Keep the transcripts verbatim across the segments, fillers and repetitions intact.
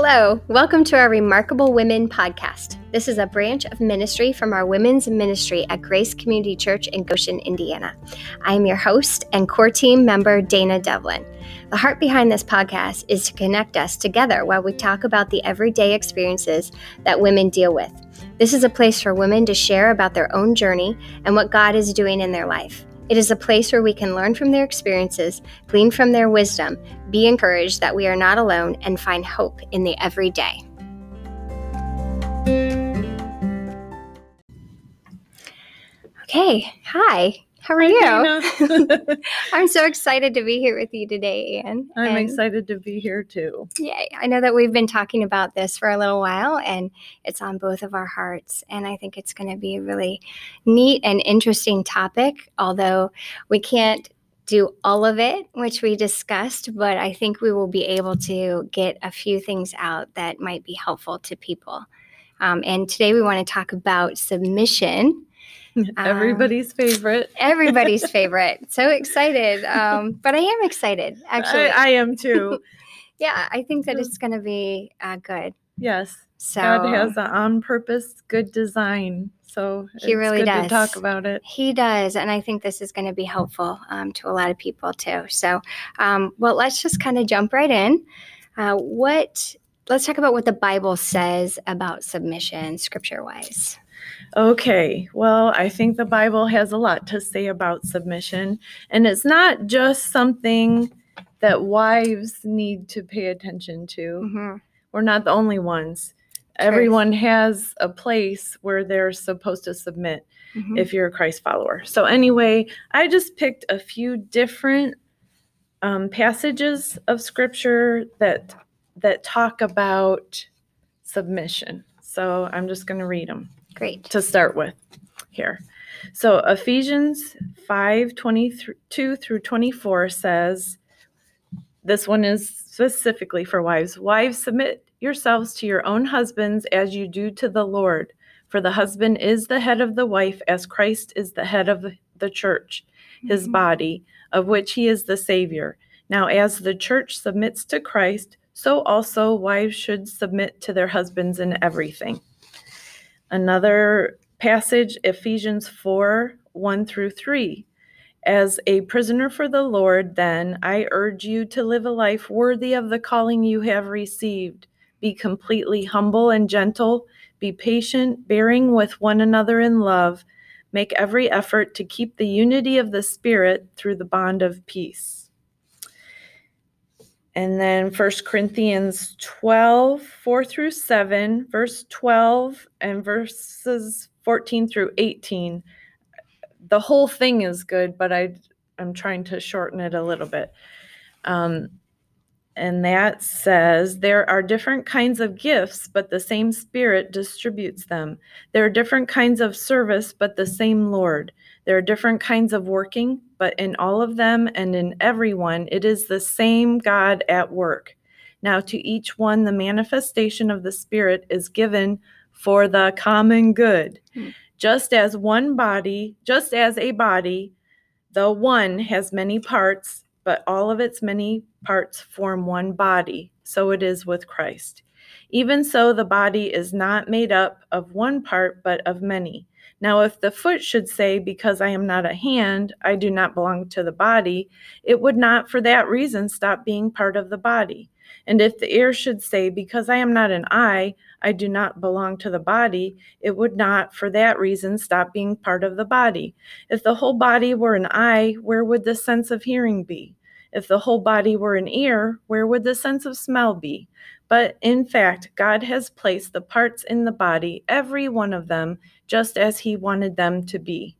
Hello, welcome to our Remarkable Women podcast. This is a branch of ministry from our women's ministry at Grace Community Church in Goshen, Indiana. I am your host and core team member, Dana Devlin. The heart behind this podcast is to connect us together while we talk about the everyday experiences that women deal with. This is a place for women to share about their own journey and what God is doing in their life. It is a place where we can learn from their experiences, glean from their wisdom, be encouraged that we are not alone, and find hope in the everyday. Okay, hi. How are hi, you? I'm so excited to be here with you today, Anne. I'm and excited to be here too. Yeah, I know that we've been talking about this for a little while, and it's on both of our hearts. And I think it's going to be a really neat and interesting topic, although we can't do all of it, which we discussed, but I think we will be able to get a few things out that might be helpful to people. Um, and today we want to talk about submission. Everybody's um, favorite. Everybody's favorite. So excited. Um, but I am excited, actually. I, I am too. Yeah, I think that it's going to be uh, good. Yes. So God has an on-purpose, good design. So he really does. It's good to talk about it. He does. And I think this is going to be helpful um, to a lot of people too. So, um, well, let's just kind of jump right in. Uh, what? Let's talk about what the Bible says about submission, scripture-wise. Okay, well, I think the Bible has a lot to say about submission, and it's not just something that wives need to pay attention to. Mm-hmm. We're not the only ones. True. Everyone has a place where they're supposed to submit mm-hmm. if you're a Christ follower. So anyway, I just picked a few different um, passages of scripture that that talk about submission. So I'm just going to read them. Great. To start with here. So Ephesians five twenty-two through twenty-four says, this one is specifically for wives. Wives, submit yourselves to your own husbands as you do to the Lord. For the husband is the head of the wife, as Christ is the head of the church, his mm-hmm. body, of which he is the Savior. Now, as the church submits to Christ, so also wives should submit to their husbands in everything. Another passage, Ephesians four, one through three. As a prisoner for the Lord, then, I urge you to live a life worthy of the calling you have received. Be completely humble and gentle. Be patient, bearing with one another in love. Make every effort to keep the unity of the Spirit through the bond of peace. And then First Corinthians twelve, four through seven, verse twelve, and verses fourteen through eighteen. The whole thing is good, but I, I'm trying to shorten it a little bit. Um, and that says, there are different kinds of gifts, but the same Spirit distributes them. There are different kinds of service, but the same Lord. There are different kinds of working, but in all of them and in everyone, it is the same God at work. Now to each one, the manifestation of the Spirit is given for the common good. Hmm. Just as one body, just as a body, the one has many parts, but all of its many parts form one body. So it is with Christ. Even so, the body is not made up of one part, but of many. Now, if the foot should say, because I am not a hand, I do not belong to the body, it would not for that reason stop being part of the body. And if the ear should say, because I am not an eye, I do not belong to the body, it would not for that reason stop being part of the body. If the whole body were an eye, where would the sense of hearing be? If the whole body were an ear, where would the sense of smell be? But in fact, God has placed the parts in the body, every one of them, just as he wanted them to be.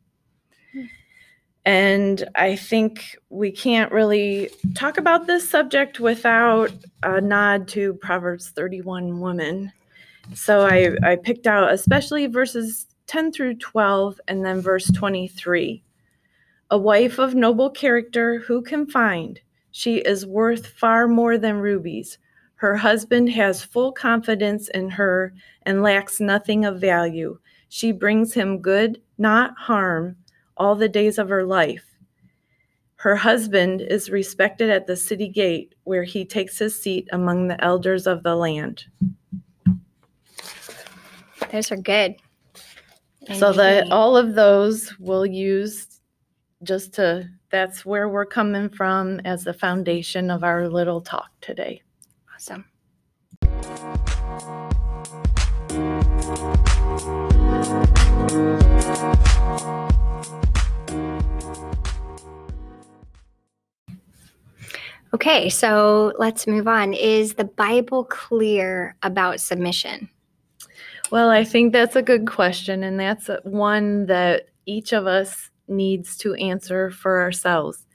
And I think we can't really talk about this subject without a nod to Proverbs thirty-one woman. So I, I picked out especially verses ten through twelve and then verse twenty-three. A wife of noble character, who can find? She is worth far more than rubies. Her husband has full confidence in her and lacks nothing of value. She brings him good, not harm, all the days of her life. Her husband is respected at the city gate, where he takes his seat among the elders of the land. Those are good. Thank so that you. All of those we'll use just to, that's where we're coming from as the foundation of our little talk today. Awesome. Okay, so let's move on. Is the Bible clear about submission? Well, I think that's a good question, and that's one that each of us needs to answer for ourselves.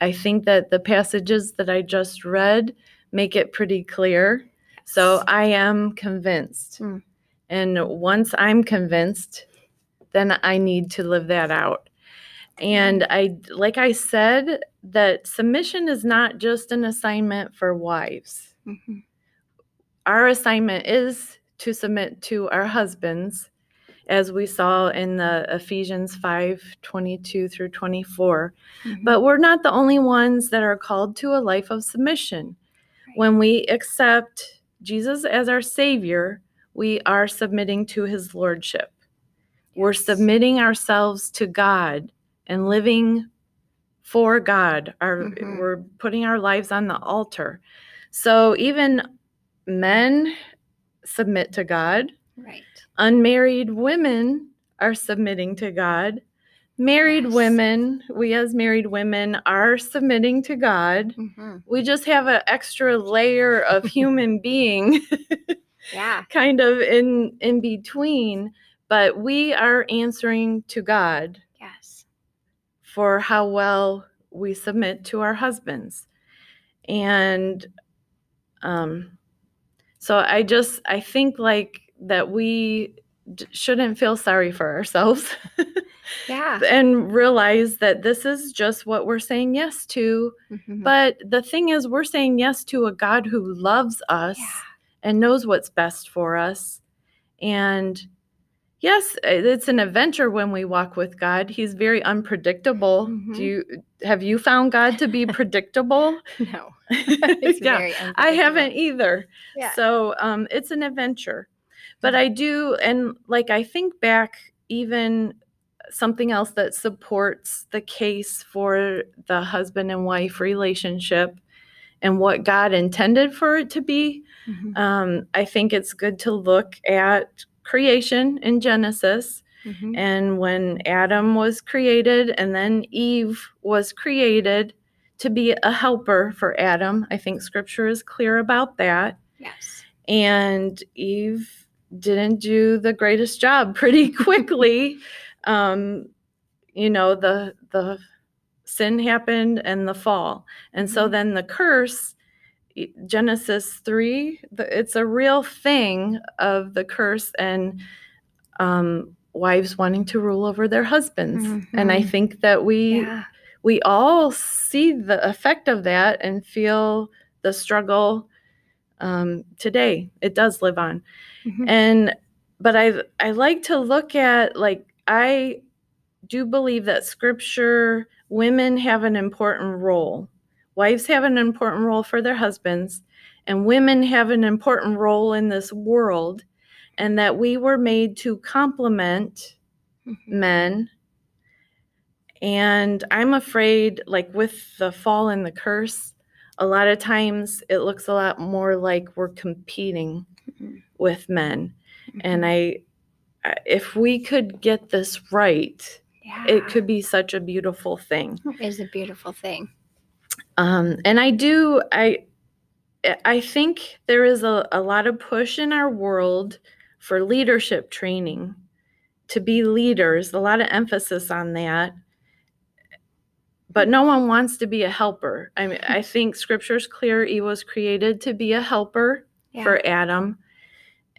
I think that the passages that I just read make it pretty clear. So I am convinced. Mm. And once I'm convinced, then I need to live that out. And I, like I said, that submission is not just an assignment for wives. Mm-hmm. Our assignment is to submit to our husbands, as we saw in the Ephesians five twenty-two through twenty-four. Mm-hmm. But we're not the only ones that are called to a life of submission. Right. When we accept Jesus as our Savior, we are submitting to his lordship. Yes. We're submitting ourselves to God and living for God. Our, mm-hmm. We're putting our lives on the altar. So even men submit to God. Right. Unmarried women are submitting to God. Married yes. women, we as married women are submitting to God. Mm-hmm. We just have an extra layer of human being yeah. kind of in, in between, but we are answering to God. Yes. For how well we submit to our husbands. And um, so I just, I think like that we d- shouldn't feel sorry for ourselves. Yeah. And realize that this is just what we're saying yes to. Mm-hmm. But the thing is, we're saying yes to a God who loves us yeah. and knows what's best for us. And yes, it's an adventure when we walk with God. He's very unpredictable. Mm-hmm. Do you have you found God to be predictable? No. It's yeah, very unpredictable. I haven't either. Yeah. So um, it's an adventure. But mm-hmm. I do, and like I think back, even something else that supports the case for the husband and wife relationship and what God intended for it to be, mm-hmm. um, I think it's good to look at creation in Genesis, mm-hmm. and when Adam was created and then Eve was created to be a helper for Adam. I think scripture is clear about that. Yes. And Eve didn't do the greatest job pretty quickly. um, you know, the the sin happened and the fall. And mm-hmm. so then the curse, Genesis three, it's a real thing of the curse and um, wives wanting to rule over their husbands. Mm-hmm. And I think that we yeah. we all see the effect of that and feel the struggle um, today. It does live on. Mm-hmm. And but I I like to look at, like, I do believe that scripture, women have an important role. Wives have an important role for their husbands, and women have an important role in this world, and that we were made to complement mm-hmm. men. And I'm afraid, like with the fall and the curse, a lot of times it looks a lot more like we're competing mm-hmm. with men. Mm-hmm. And I, if we could get this right, yeah. it could be such a beautiful thing. It is a beautiful thing. Um, and I do, I I think there is a, a lot of push in our world for leadership training, to be leaders, a lot of emphasis on that. But no one wants to be a helper. I mean, I think scripture's clear. Eve was created to be a helper yeah. for Adam.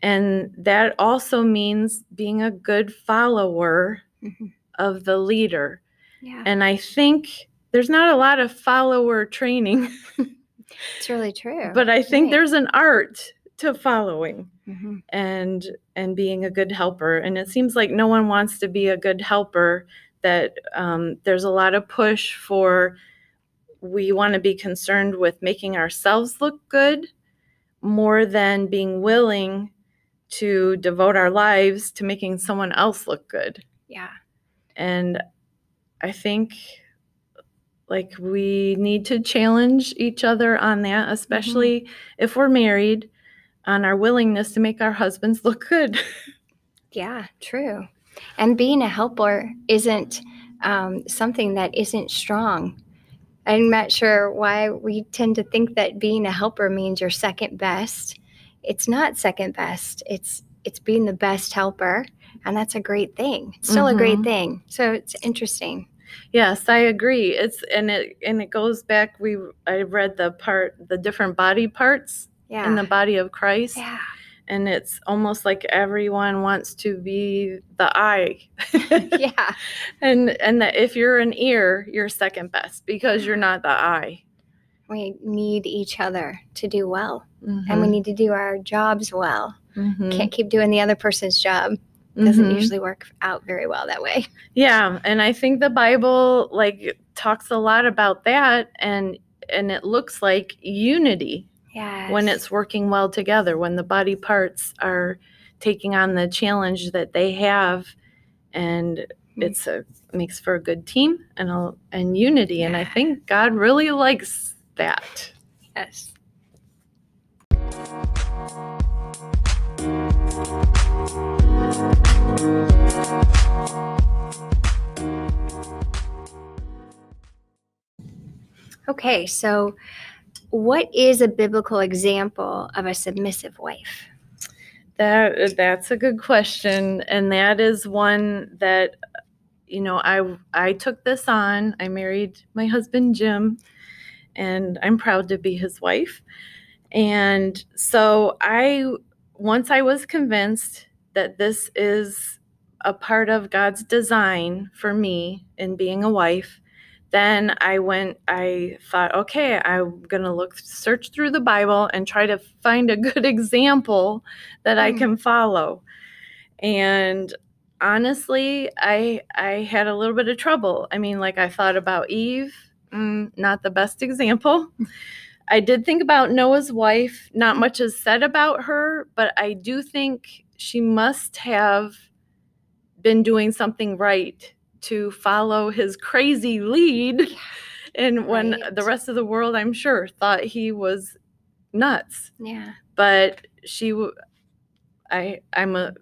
And that also means being a good follower mm-hmm. of the leader. Yeah. And I think there's not a lot of follower training. It's really true. But I think right. there's an art to following mm-hmm. and and being a good helper. And it seems like no one wants to be a good helper, that um, there's a lot of push for we want to be concerned with making ourselves look good more than being willing to devote our lives to making someone else look good. Yeah. And I think like we need to challenge each other on that, especially mm-hmm. if we're married, on our willingness to make our husbands look good. Yeah, true. And being a helper isn't um, something that isn't strong. I'm not sure why we tend to think that being a helper means you're second best. It's not second best. It's it's being the best helper, and that's a great thing. It's still mm-hmm. a great thing. So it's interesting. Yes, I agree. It's and it and it goes back. We I read the part the different body parts yeah. in the body of Christ. Yeah. And it's almost like everyone wants to be the eye. yeah. And and that if you're an ear, you're second best because you're not the eye. We need each other to do well. Mm-hmm. And we need to do our jobs well. Mm-hmm. Can't keep doing the other person's job. Doesn't mm-hmm. usually work out very well that way. Yeah. And I think the Bible like talks a lot about that. And and it looks like unity. Yes. When it's working well together, when the body parts are taking on the challenge that they have, and it's a makes for a good team and a, and unity. Yeah. And I think God really likes that. Yes. Okay, so what is a biblical example of a submissive wife? That that's a good question, and that is one that, you know, I I took this on. I married my husband Jim, and I'm proud to be his wife. And so I once I was convinced that this is a part of God's design for me in being a wife. Then I went, I thought, okay, I'm going to look, search through the Bible and try to find a good example that mm. I can follow. And honestly, I I had a little bit of trouble. I mean, like I thought about Eve, mm, not the best example. I did think about Noah's wife. Not much is said about her, but I do think she must have been doing something right to follow his crazy lead. Yeah, and when right. the rest of the world, I'm sure, thought he was nuts. Yeah. But she, I, I'm a,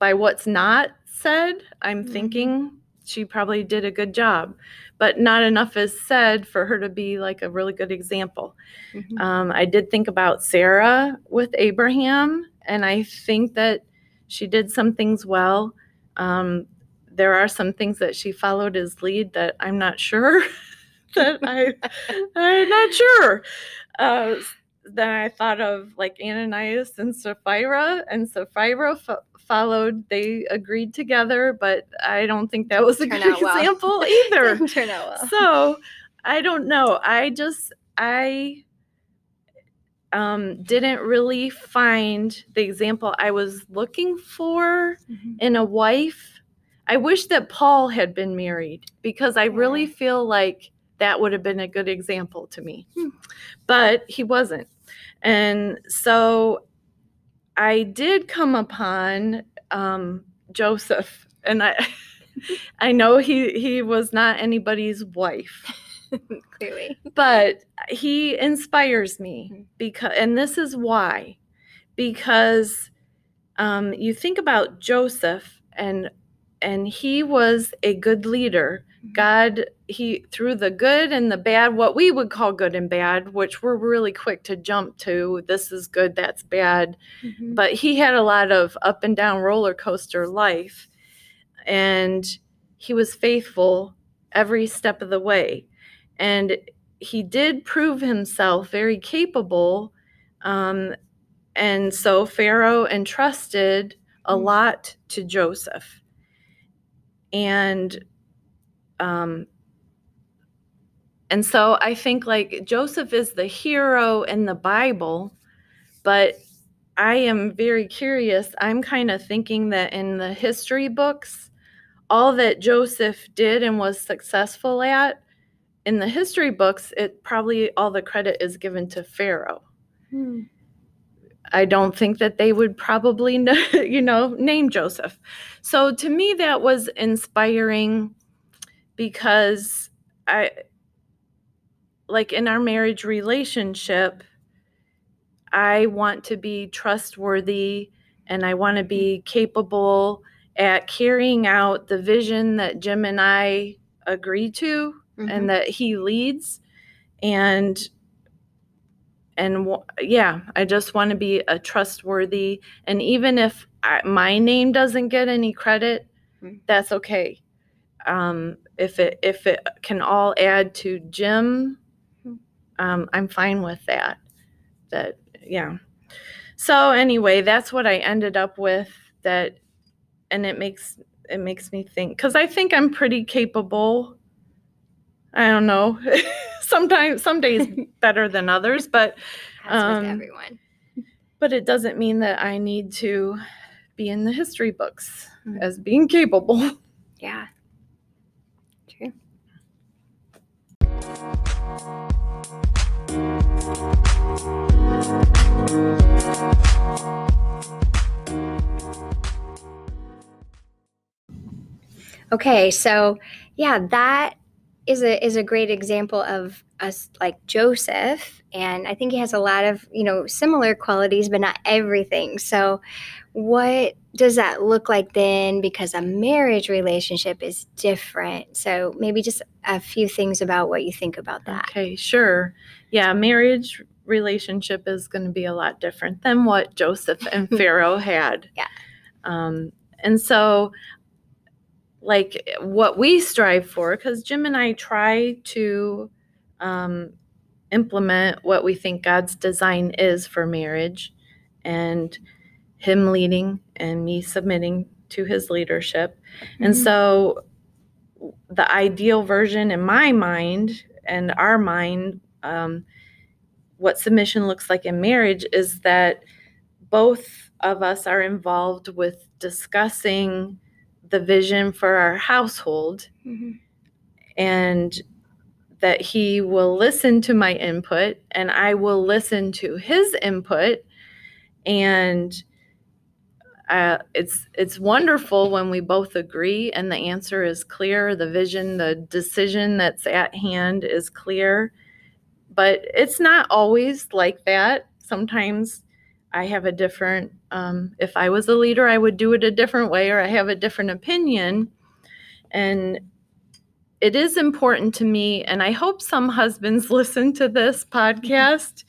by what's not said, I'm mm-hmm. thinking she probably did a good job, but not enough is said for her to be like a really good example. Mm-hmm. Um, I did think about Sarah with Abraham, and I think that she did some things well. Um, There are some things that she followed his lead that I'm not sure that I, I'm not sure. Uh, then I thought of like Ananias and Sapphira, and Sapphira fo- followed, they agreed together, but I don't think that was a good example well. either. Didn't turn out well. So I don't know. I just, I um, didn't really find the example I was looking for mm-hmm. in a wife. I wish that Paul had been married because I really feel like that would have been a good example to me, hmm. but he wasn't. And so I did come upon um, Joseph, and I I know he, he was not anybody's wife. Clearly. But he inspires me because, and this is why, because um, you think about Joseph and And he was a good leader. God, he through the good and the bad, what we would call good and bad, which we're really quick to jump to, this is good, that's bad. Mm-hmm. But he had a lot of up and down roller coaster life. And he was faithful every step of the way. And he did prove himself very capable. Um, and so Pharaoh entrusted a mm-hmm. lot to Joseph. And, um, and so I think like Joseph is the hero in the Bible, but I am very curious. I'm kind of thinking that in the history books, all that Joseph did and was successful at in the history books, it probably all the credit is given to Pharaoh. Hmm. I don't think that they would probably, know, you know, name Joseph. So to me, that was inspiring because I, like in our marriage relationship, I want to be trustworthy and I want to be capable at carrying out the vision that Jim and I agree to mm-hmm. and that he leads. And And yeah, I just want to be a trustworthy. And even if I, my name doesn't get any credit, mm-hmm. that's okay. Um, if it if it can all add to Jim, um, I'm fine with that. That yeah. So anyway, that's what I ended up with. That, and it makes it makes me think because I think I'm pretty capable. I don't know. Sometimes, some days better than others, but um, with everyone. But it doesn't mean that I need to be in the history books mm-hmm. as being capable. Yeah. True. Okay, so yeah, that is a is a great example of us like Joseph, and I think he has a lot of, you know, similar qualities, but not everything. So what does that look like then? Because a marriage relationship is different. So maybe just a few things about what you think about that. Okay, sure. Yeah, marriage relationship is going to be a lot different than what Joseph and Pharaoh had. Yeah. Um, and so like what we strive for, because Jim and I try to um, implement what we think God's design is for marriage, and him leading and me submitting to his leadership. Mm-hmm. And so the ideal version in my mind and our mind, um, what submission looks like in marriage is that both of us are involved with discussing the vision for our household mm-hmm. and that he will listen to my input and I will listen to his input. And uh, it's it's wonderful when we both agree and the answer is clear, the vision, the decision that's at hand is clear. But it's not always like that. Sometimes I have a different, um, if I was a leader, I would do it a different way, or I have a different opinion. And it is important to me, and I hope some husbands listen to this podcast,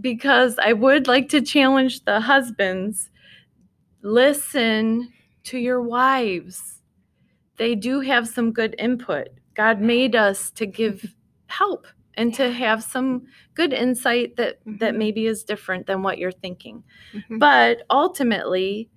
because I would like to challenge the husbands, listen to your wives. They do have some good input. God made us to give help. And to have some good insight that, mm-hmm. that maybe is different than what you're thinking. Mm-hmm. But ultimately,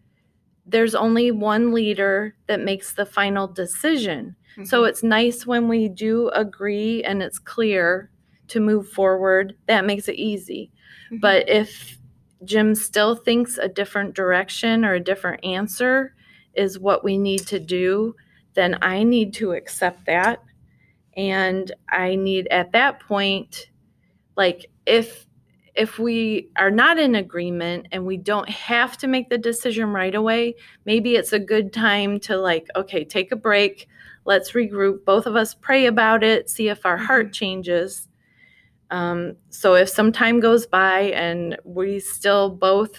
there's only one leader that makes the final decision. Mm-hmm. So it's nice when we do agree and it's clear to move forward. That makes it easy. Mm-hmm. But if Jim still thinks a different direction or a different answer is what we need to do, then I need to accept that. And I need at that point, like if if we are not in agreement and we don't have to make the decision right away, maybe it's a good time to like, okay, take a break. Let's regroup. Both of us pray about it, see if our mm-hmm. heart changes. Um, so if some time goes by and we still both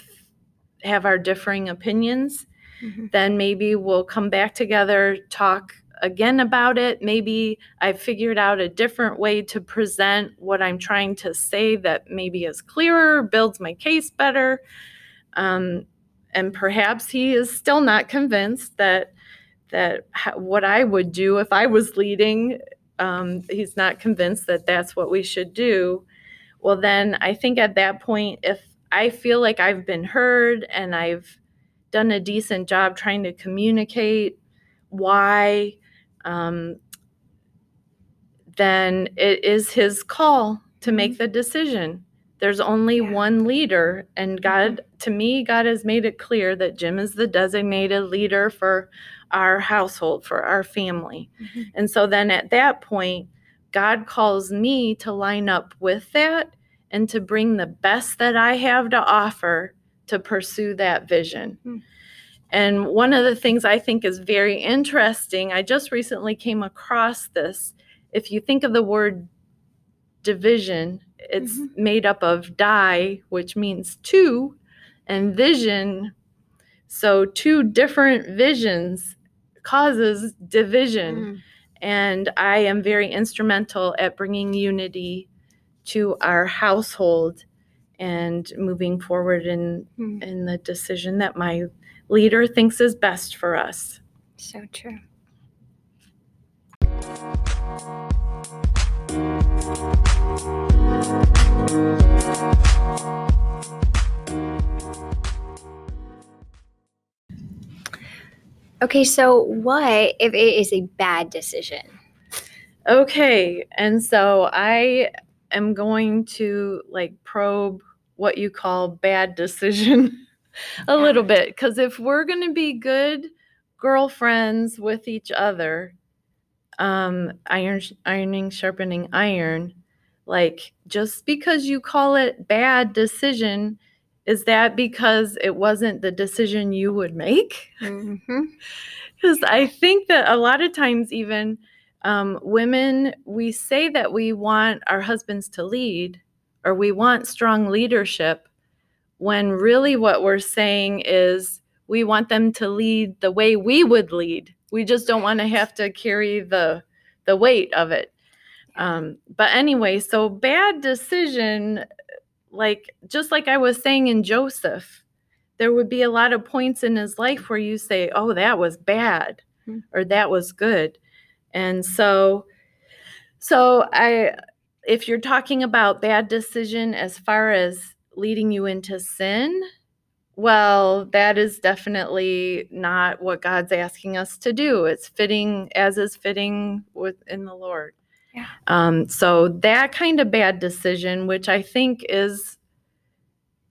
have our differing opinions, mm-hmm. then maybe we'll come back together, talk again about it. Maybe I figured out a different way to present what I'm trying to say that maybe is clearer, builds my case better. Um, and perhaps he is still not convinced that that ha- what I would do if I was leading, um, he's not convinced that that's what we should do. Well, then I think at that point, if I feel like I've been heard and I've done a decent job trying to communicate why, Um, then it is his call to make the decision. There's only yeah. one leader, and God, to me, God has made it clear that Jim is the designated leader for our household, for our family. Mm-hmm. And so then at that point, God calls me to line up with that and to bring the best that I have to offer to pursue that vision. Hmm. And one of the things I think is very interesting, I just recently came across this. If you think of the word division, it's mm-hmm. made up of di, which means two, and vision. So two different visions causes division. Mm-hmm. And I am very instrumental at bringing unity to our household and moving forward in, mm-hmm. in the decision that my leader thinks is best for us. So true. Okay, so what if it is a bad decision? Okay, and so I am going to like probe what you call bad decision a little bit, because if we're going to be good girlfriends with each other, um, iron, ironing, sharpening iron, like just because you call it bad decision, is that because it wasn't the decision you would make? Because mm-hmm. I think that a lot of times even um, women, we say that we want our husbands to lead or we want strong leadership when really what we're saying is we want them to lead the way we would lead. We just don't want to have to carry the, the weight of it. Um, but anyway, so bad decision... Like, just like I was saying in Joseph, there would be a lot of points in his life where you say, oh, that was bad, mm-hmm. or that was good. And so, so I, if you're talking about bad decision as far as leading you into sin, well, that is definitely not what God's asking us to do. It's fitting as is fitting within the Lord. Yeah. Um, so that kind of bad decision, which I think is,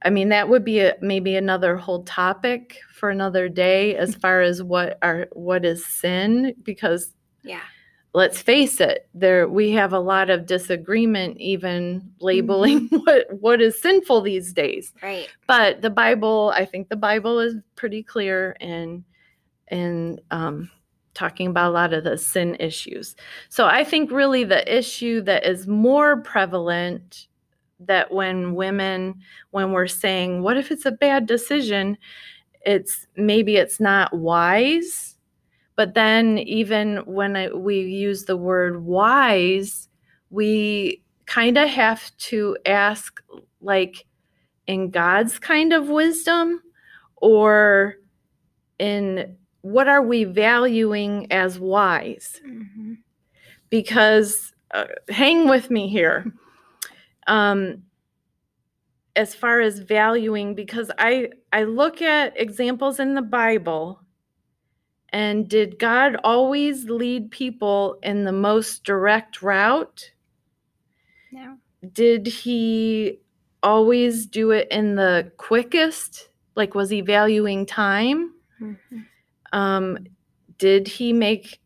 I mean, that would be a, maybe another whole topic for another day as far as what are, what is sin, because yeah, let's face it, there, we have a lot of disagreement, even labeling mm-hmm. what, what is sinful these days. Right. But the Bible, I think the Bible is pretty clear in, in, um, talking about a lot of the sin issues. So I think really the issue that is more prevalent that when women, when we're saying, what if it's a bad decision? It's maybe it's not wise, but then even when I, we use the word wise, we kind of have to ask like in God's kind of wisdom or in what are we valuing as wise? Mm-hmm. Because uh, hang with me here. Um, as far as valuing, because I, I look at examples in the Bible and did God always lead people in the most direct route? No. Did he always do it in the quickest? Like, was he valuing time? Mm-hmm. Um, did he make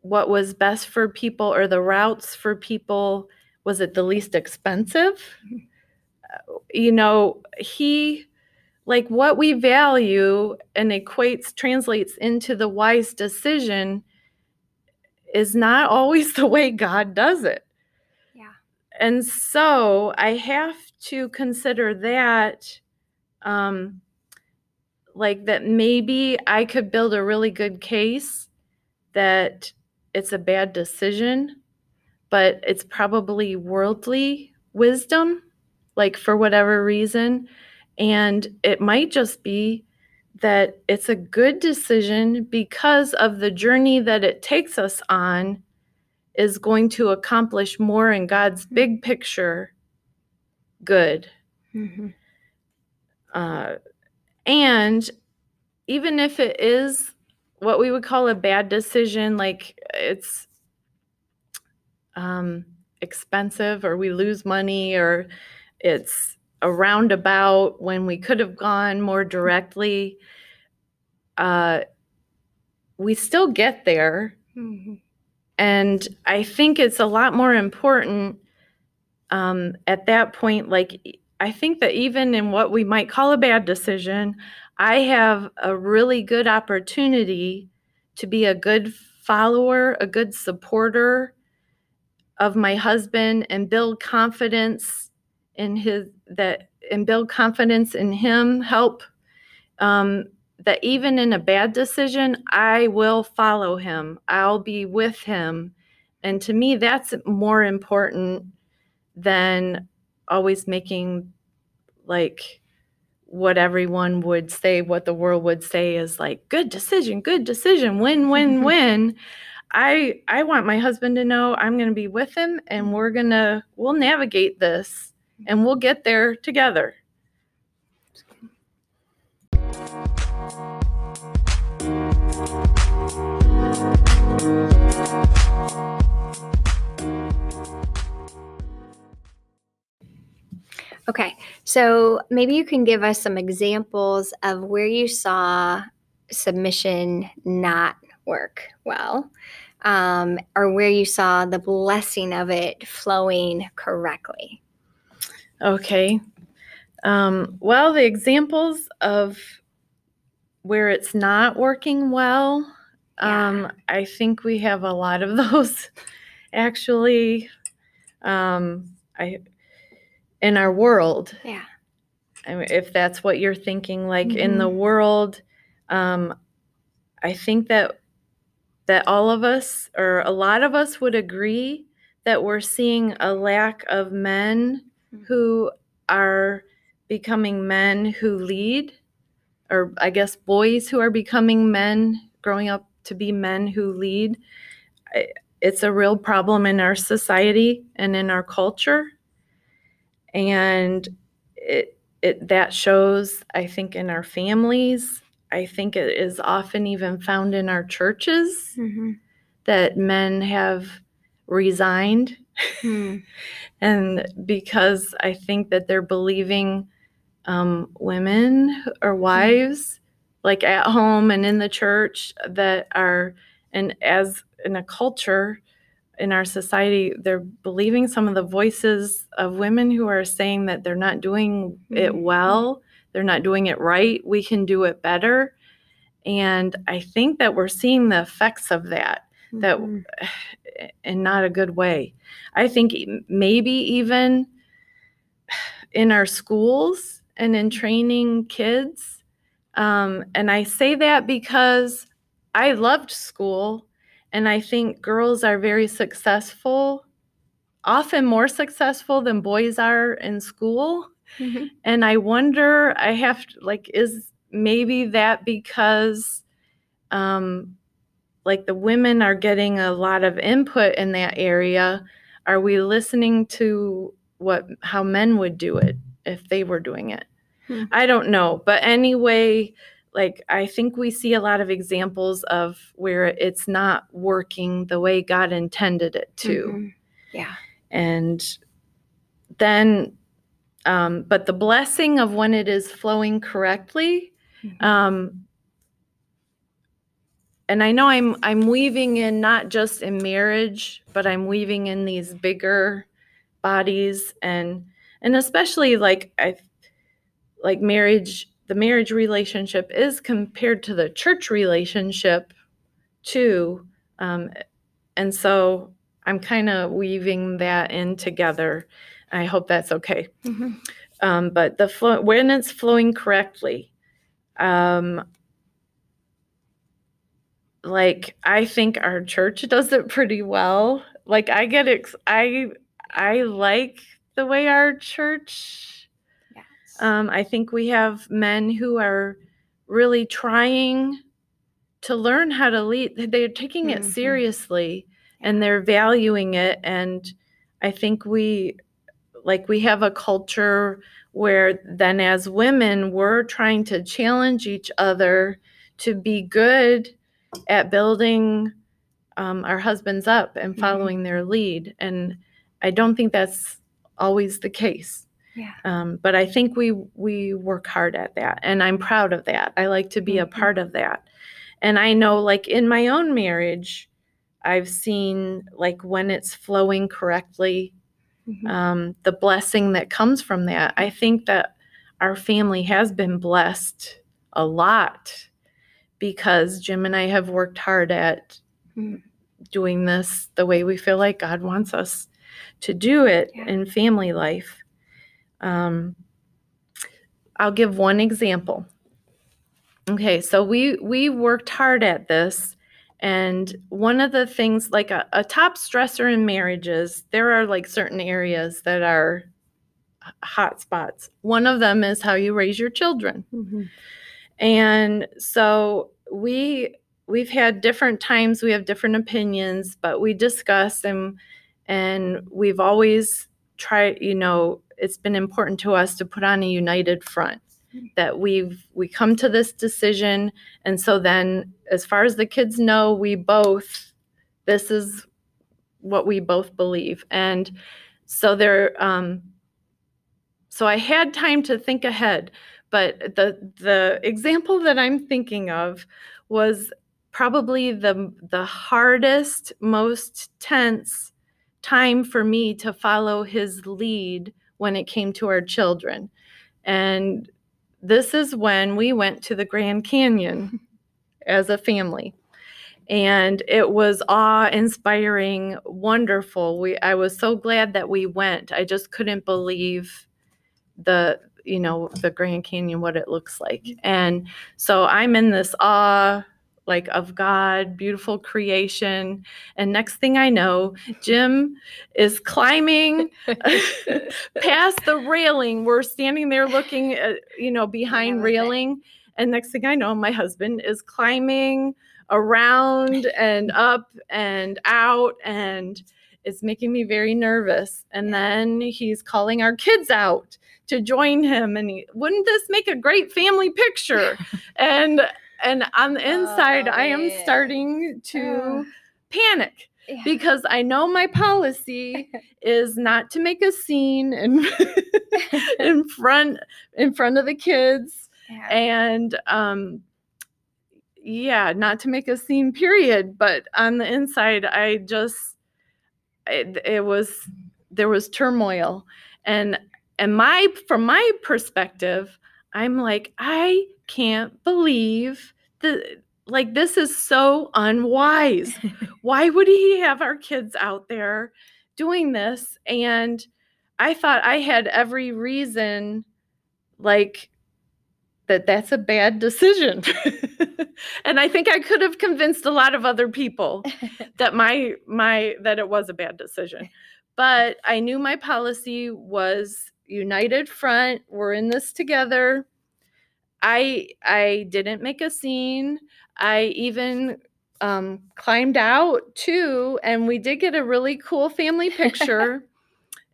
what was best for people or the routes for people? Was it the least expensive? You know, he, like what we value and equates, translates into the wise decision is not always the way God does it. Yeah. And so I have to consider that, um, like that maybe I could build a really good case that it's a bad decision, but it's probably worldly wisdom, like for whatever reason. And it might just be that it's a good decision because of the journey that it takes us on is going to accomplish more in God's big picture good. Mm-hmm. Uh, And even if it is what we would call a bad decision, like it's um, expensive or we lose money or it's a roundabout when we could have gone more directly, uh, we still get there. Mm-hmm. And I think it's a lot more important um, at that point. Like, I think that even in what we might call a bad decision, I have a really good opportunity to be a good follower, a good supporter of my husband, and build confidence in his that and build confidence in him. Help um, that even in a bad decision, I will follow him. I'll be with him, and to me, that's more important than always making like what everyone would say, what the world would say is like good decision, good decision, win, win, win. I I want my husband to know I'm going to be with him, and we're going to, we'll navigate this, and we'll get there together. Okay, so maybe you can give us some examples of where you saw submission not work well, um, or where you saw the blessing of it flowing correctly. Okay. Um, well, the examples of where it's not working well, yeah. um, I think we have a lot of those actually um, I, in our world. Yeah. I mean, if that's what you're thinking, like mm-hmm. in the world, um, I think that that all of us, or a lot of us, would agree that we're seeing a lack of men who are becoming men who lead, or I guess boys who are becoming men, growing up to be men who lead. It's a real problem in our society and in our culture. And it, it that shows, I think, in our families. I think it is often even found in our churches mm-hmm. that men have resigned. Mm. And because I think that they're believing um, women or wives, like at home and in the church, that are, and as in a culture in our society, they're believing some of the voices of women who are saying that they're not doing mm-hmm. it well. They're not doing it right. We can do it better. And I think that we're seeing the effects of that, that mm-hmm. in not a good way. I think maybe even in our schools and in training kids. Um, and I say that because I loved school, and I think girls are very successful, often more successful than boys are in school. Mm-hmm. And I wonder, I have to, like, is maybe that because, um, like the women are getting a lot of input in that area. Are we listening to what, how men would do it if they were doing it? Mm-hmm. I don't know. But anyway, like, I think we see a lot of examples of where it's not working the way God intended it to. Mm-hmm. Yeah. And then, Um, but the blessing of when it is flowing correctly, mm-hmm. um, and I know I'm I'm weaving in not just in marriage, but I'm weaving in these bigger bodies, and and especially like I like marriage. The marriage relationship is compared to the church relationship too, um, and so I'm kind of weaving that in together. I hope that's okay. Mm-hmm. Um, but the flow, when it's flowing correctly, um, like I think our church does it pretty well. Like I get, ex- I I like the way our church. Yes. Um, I think we have men who are really trying to learn how to lead. They're taking mm-hmm. it seriously, and they're valuing it. And I think we. Like we have a culture where then as women, we're trying to challenge each other to be good at building um, our husbands up and following mm-hmm. their lead. And I don't think that's always the case. Yeah. Um, but I think we we work hard at that. And I'm proud of that. I like to be mm-hmm. a part of that. And I know like in my own marriage, I've seen, like, when it's flowing correctly, mm-hmm. um, the blessing that comes from that. I think that our family has been blessed a lot because Jim and I have worked hard at mm-hmm. doing this the way we feel like God wants us to do it yeah. in family life. Um, I'll give one example. Okay, so we we worked hard at this. And one of the things, like a, a top stressor in marriages, there are like certain areas that are hot spots. One of them is how you raise your children. Mm-hmm. And so we, we've had different times, we have different opinions, but we discuss and, and we've always tried, you know, it's been important to us to put on a united front. That we've we come to this decision, and so then as far as the kids know, we both, this is what we both believe. And so there um so I had time to think ahead, but the the example that I'm thinking of was probably the the hardest, most tense time for me to follow his lead when it came to our children. And this is when we went to the Grand Canyon as a family, and it was awe-inspiring, wonderful. We, I was so glad that we went. I just couldn't believe the, you know, the Grand Canyon, what it looks like. And so I'm in this awe, like, of God, beautiful creation. And next thing I know, Jim is climbing past the railing. We're standing there looking at, you know, behind railing. And next thing I know, my husband is climbing around and up and out, and it's making me very nervous. And then he's calling our kids out to join him. And he, wouldn't this make a great family picture? And And on the inside, oh, I am yeah. starting to uh, panic yeah. because I know my policy is not to make a scene in in front in front of the kids, yeah. and um, yeah, not to make a scene. Period. But on the inside, I just it, it was there was turmoil, and and my from my perspective, I'm like I. can't believe that, like, this is so unwise. Why would he have our kids out there doing this? And I thought I had every reason, like, that that's a bad decision. And I think I could have convinced a lot of other people that my my that it was a bad decision. But I knew my policy was united front. We're in this together. I I didn't make a scene. I even um, climbed out too, and we did get a really cool family picture.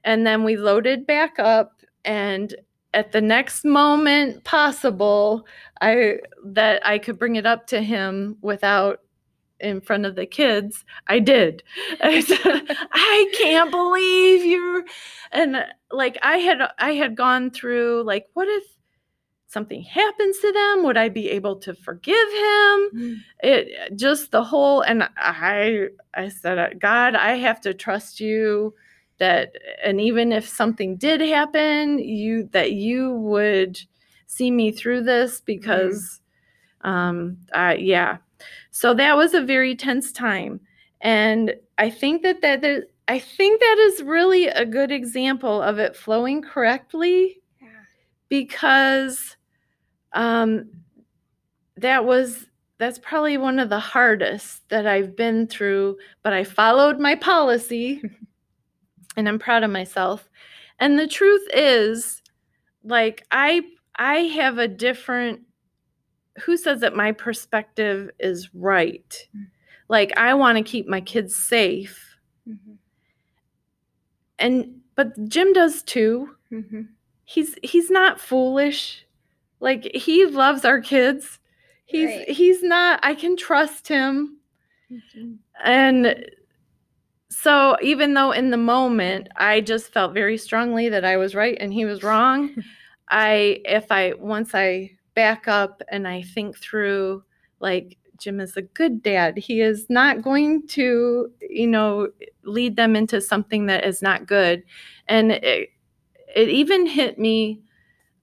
And then we loaded back up, and at the next moment possible, I that I could bring it up to him without in front of the kids, I did. I said, I can't believe you. And like I had I had gone through like, what if something happens to them? Would I be able to forgive him? It just the whole, and I, I said, God, I have to trust you that, and even if something did happen, you, that you would see me through this because, mm. um, uh, yeah. So that was a very tense time. And I think that, that, that I think that is really a good example of it flowing correctly, because Um, that was, that's probably one of the hardest that I've been through, but I followed my policy and I'm proud of myself. And the truth is, like, I, I have a different, who says that my perspective is right? Mm-hmm. Like, I want to keep my kids safe. Mm-hmm. And, but Jim does too. Mm-hmm. He's, he's not foolish. Like, he loves our kids. He's right. he's not, I can trust him. Mm-hmm. And so even though in the moment I just felt very strongly that I was right and he was wrong, I if I once I back up and I think through, like, Jim is a good dad. He is not going to, you know, lead them into something that is not good. And it, it even hit me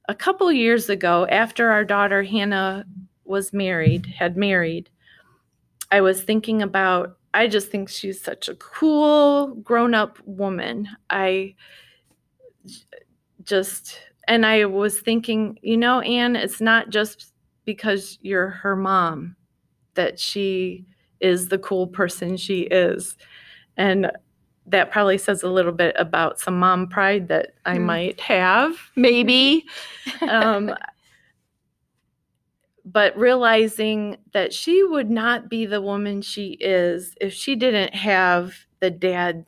a couple years ago after our daughter Hannah was married, had married. I was thinking about, I just think she's such a cool grown-up woman. I just, and I was thinking, you know, Anne, it's not just because you're her mom that she is the cool person she is. And that probably says a little bit about some mom pride that I mm. might have, maybe. um, but realizing that she would not be the woman she is if she didn't have the dad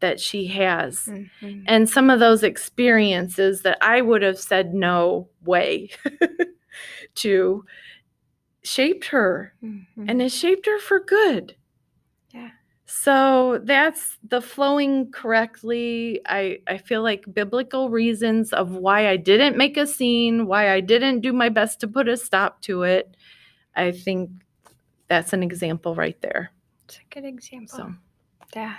that she has. Mm-hmm. And some of those experiences that I would have said no way to shaped her, mm-hmm. and it shaped her for good. Yeah. So that's the flowing correctly. I, I feel like biblical reasons of why I didn't make a scene, why I didn't do my best to put a stop to it. I think that's an example right there. It's a good example. So. Yeah.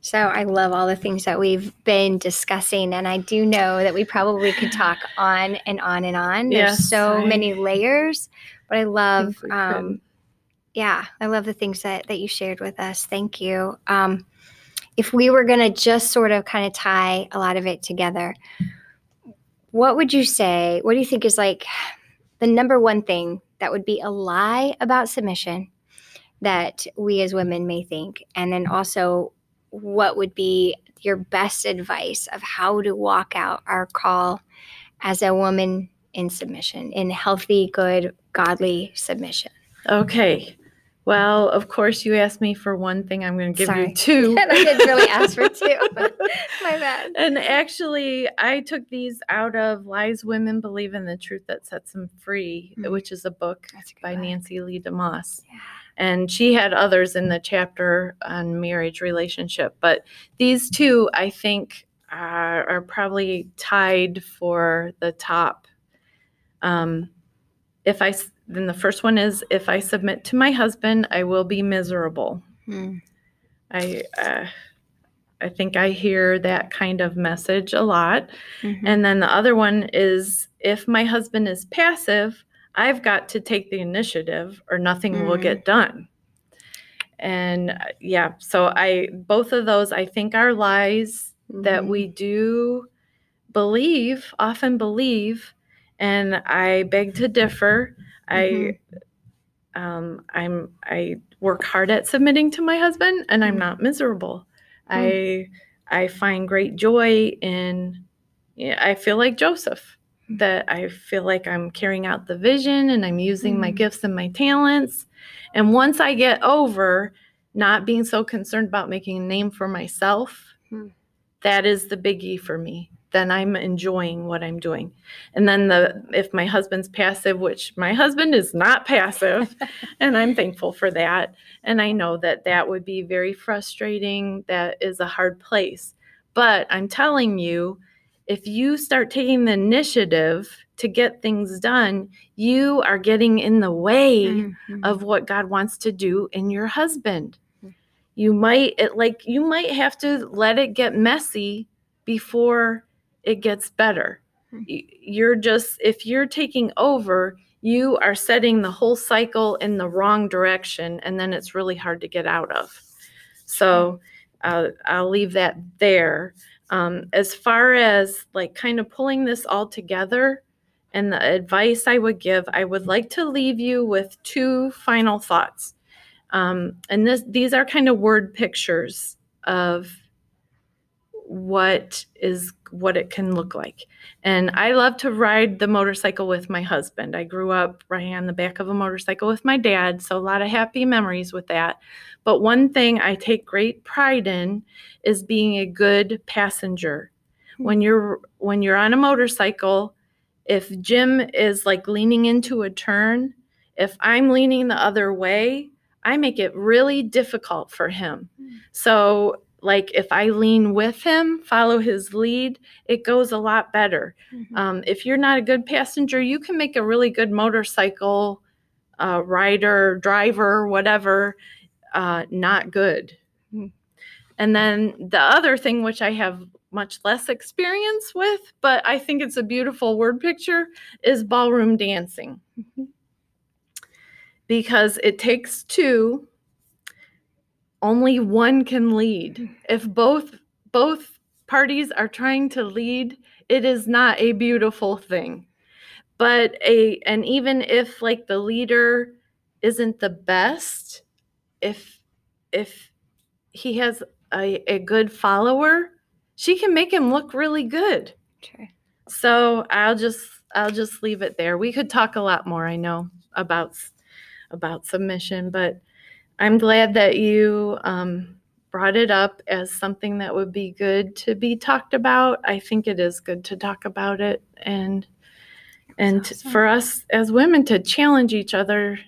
So I love all the things that we've been discussing, and I do know that we probably could talk on and on and on. Yes, there's so I, many layers, but I love, I um, yeah, I love the things that, that you shared with us. Thank you. Um, if we were going to just sort of kind of tie a lot of it together, what would you say, what do you think is like the number one thing that would be a lie about submission that we as women may think, and then also what would be your best advice of how to walk out our call as a woman in submission, in healthy, good, godly submission? Okay. Well, of course, you asked me for one thing. I'm going to give Sorry. you two. I didn't really ask for two. My bad. And actually, I took these out of Lies Women Believe in the Truth That Sets Them Free, mm-hmm. which is a book a by one. Nancy Lee DeMoss. Yeah. And she had others in the chapter on marriage relationship. But these two, I think, are, are probably tied for the top. Um, if I... Then the first one is, if I submit to my husband, I will be miserable. Hmm. I uh, I think I hear that kind of message a lot. Mm-hmm. And then the other one is, if my husband is passive, I've got to take the initiative or nothing mm-hmm. will get done. And uh, yeah, so I both of those, I think, are lies mm-hmm. that we do believe, often believe, and I beg to differ. I, um, I'm, I work hard at submitting to my husband, and I'm not miserable. Mm. I, I find great joy in, yeah, I feel like Joseph, that I feel like I'm carrying out the vision and I'm using mm. my gifts and my talents. And once I get over not being so concerned about making a name for myself, mm. that is the biggie for me. Then I'm enjoying what I'm doing. And then the if my husband's passive, which my husband is not passive, and I'm thankful for that. And I know that that would be very frustrating. That is a hard place. But I'm telling you, if you start taking the initiative to get things done, you are getting in the way mm-hmm. of what God wants to do in your husband. You might it like you might have to let it get messy before it gets better. You're just, if you're taking over, you are setting the whole cycle in the wrong direction, and then it's really hard to get out of. So uh, I'll leave that there. Um, as far as like kind of pulling this all together and the advice I would give, I would like to leave you with two final thoughts. Um, and this, these are kind of word pictures of what is what it can look like. And I love to ride the motorcycle with my husband. I grew up riding on the back of a motorcycle with my dad, so a lot of happy memories with that. But one thing I take great pride in is being a good passenger. When you're when you're on a motorcycle, if Jim is like leaning into a turn, if I'm leaning the other way, I make it really difficult for him. So like if I lean with him, follow his lead, it goes a lot better. Mm-hmm. Um, if you're not a good passenger, you can make a really good motorcycle uh, rider, driver, whatever, uh, not good. Mm-hmm. And then the other thing, which I have much less experience with, but I think it's a beautiful word picture, is ballroom dancing. Mm-hmm. Because it takes two. Only one can lead. If both both parties are trying to lead, it is not a beautiful thing. But a and even if like the leader isn't the best, if if he has a, a good follower, she can make him look really good. Sure. So I'll just I'll just leave it there. We could talk a lot more, I know, about about submission, but I'm glad that you um, brought it up as something that would be good to be talked about. I think it is good to talk about it, and and awesome. For us as women to challenge each other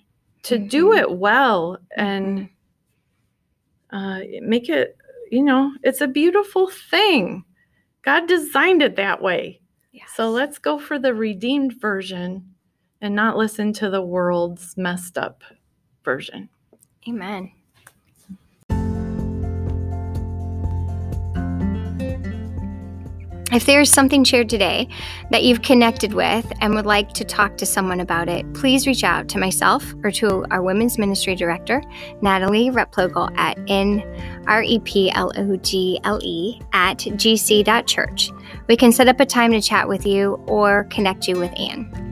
to mm-hmm. do it well and uh, make it, you know, it's a beautiful thing. God designed it that way. Yes. So let's go for the redeemed version and not listen to the world's messed up version. Amen. If there's something shared today that you've connected with and would like to talk to someone about it, please reach out to myself or to our Women's Ministry Director, Natalie Replogle at N R E P L O G L E at G C dot church. We can set up a time to chat with you or connect you with Anne.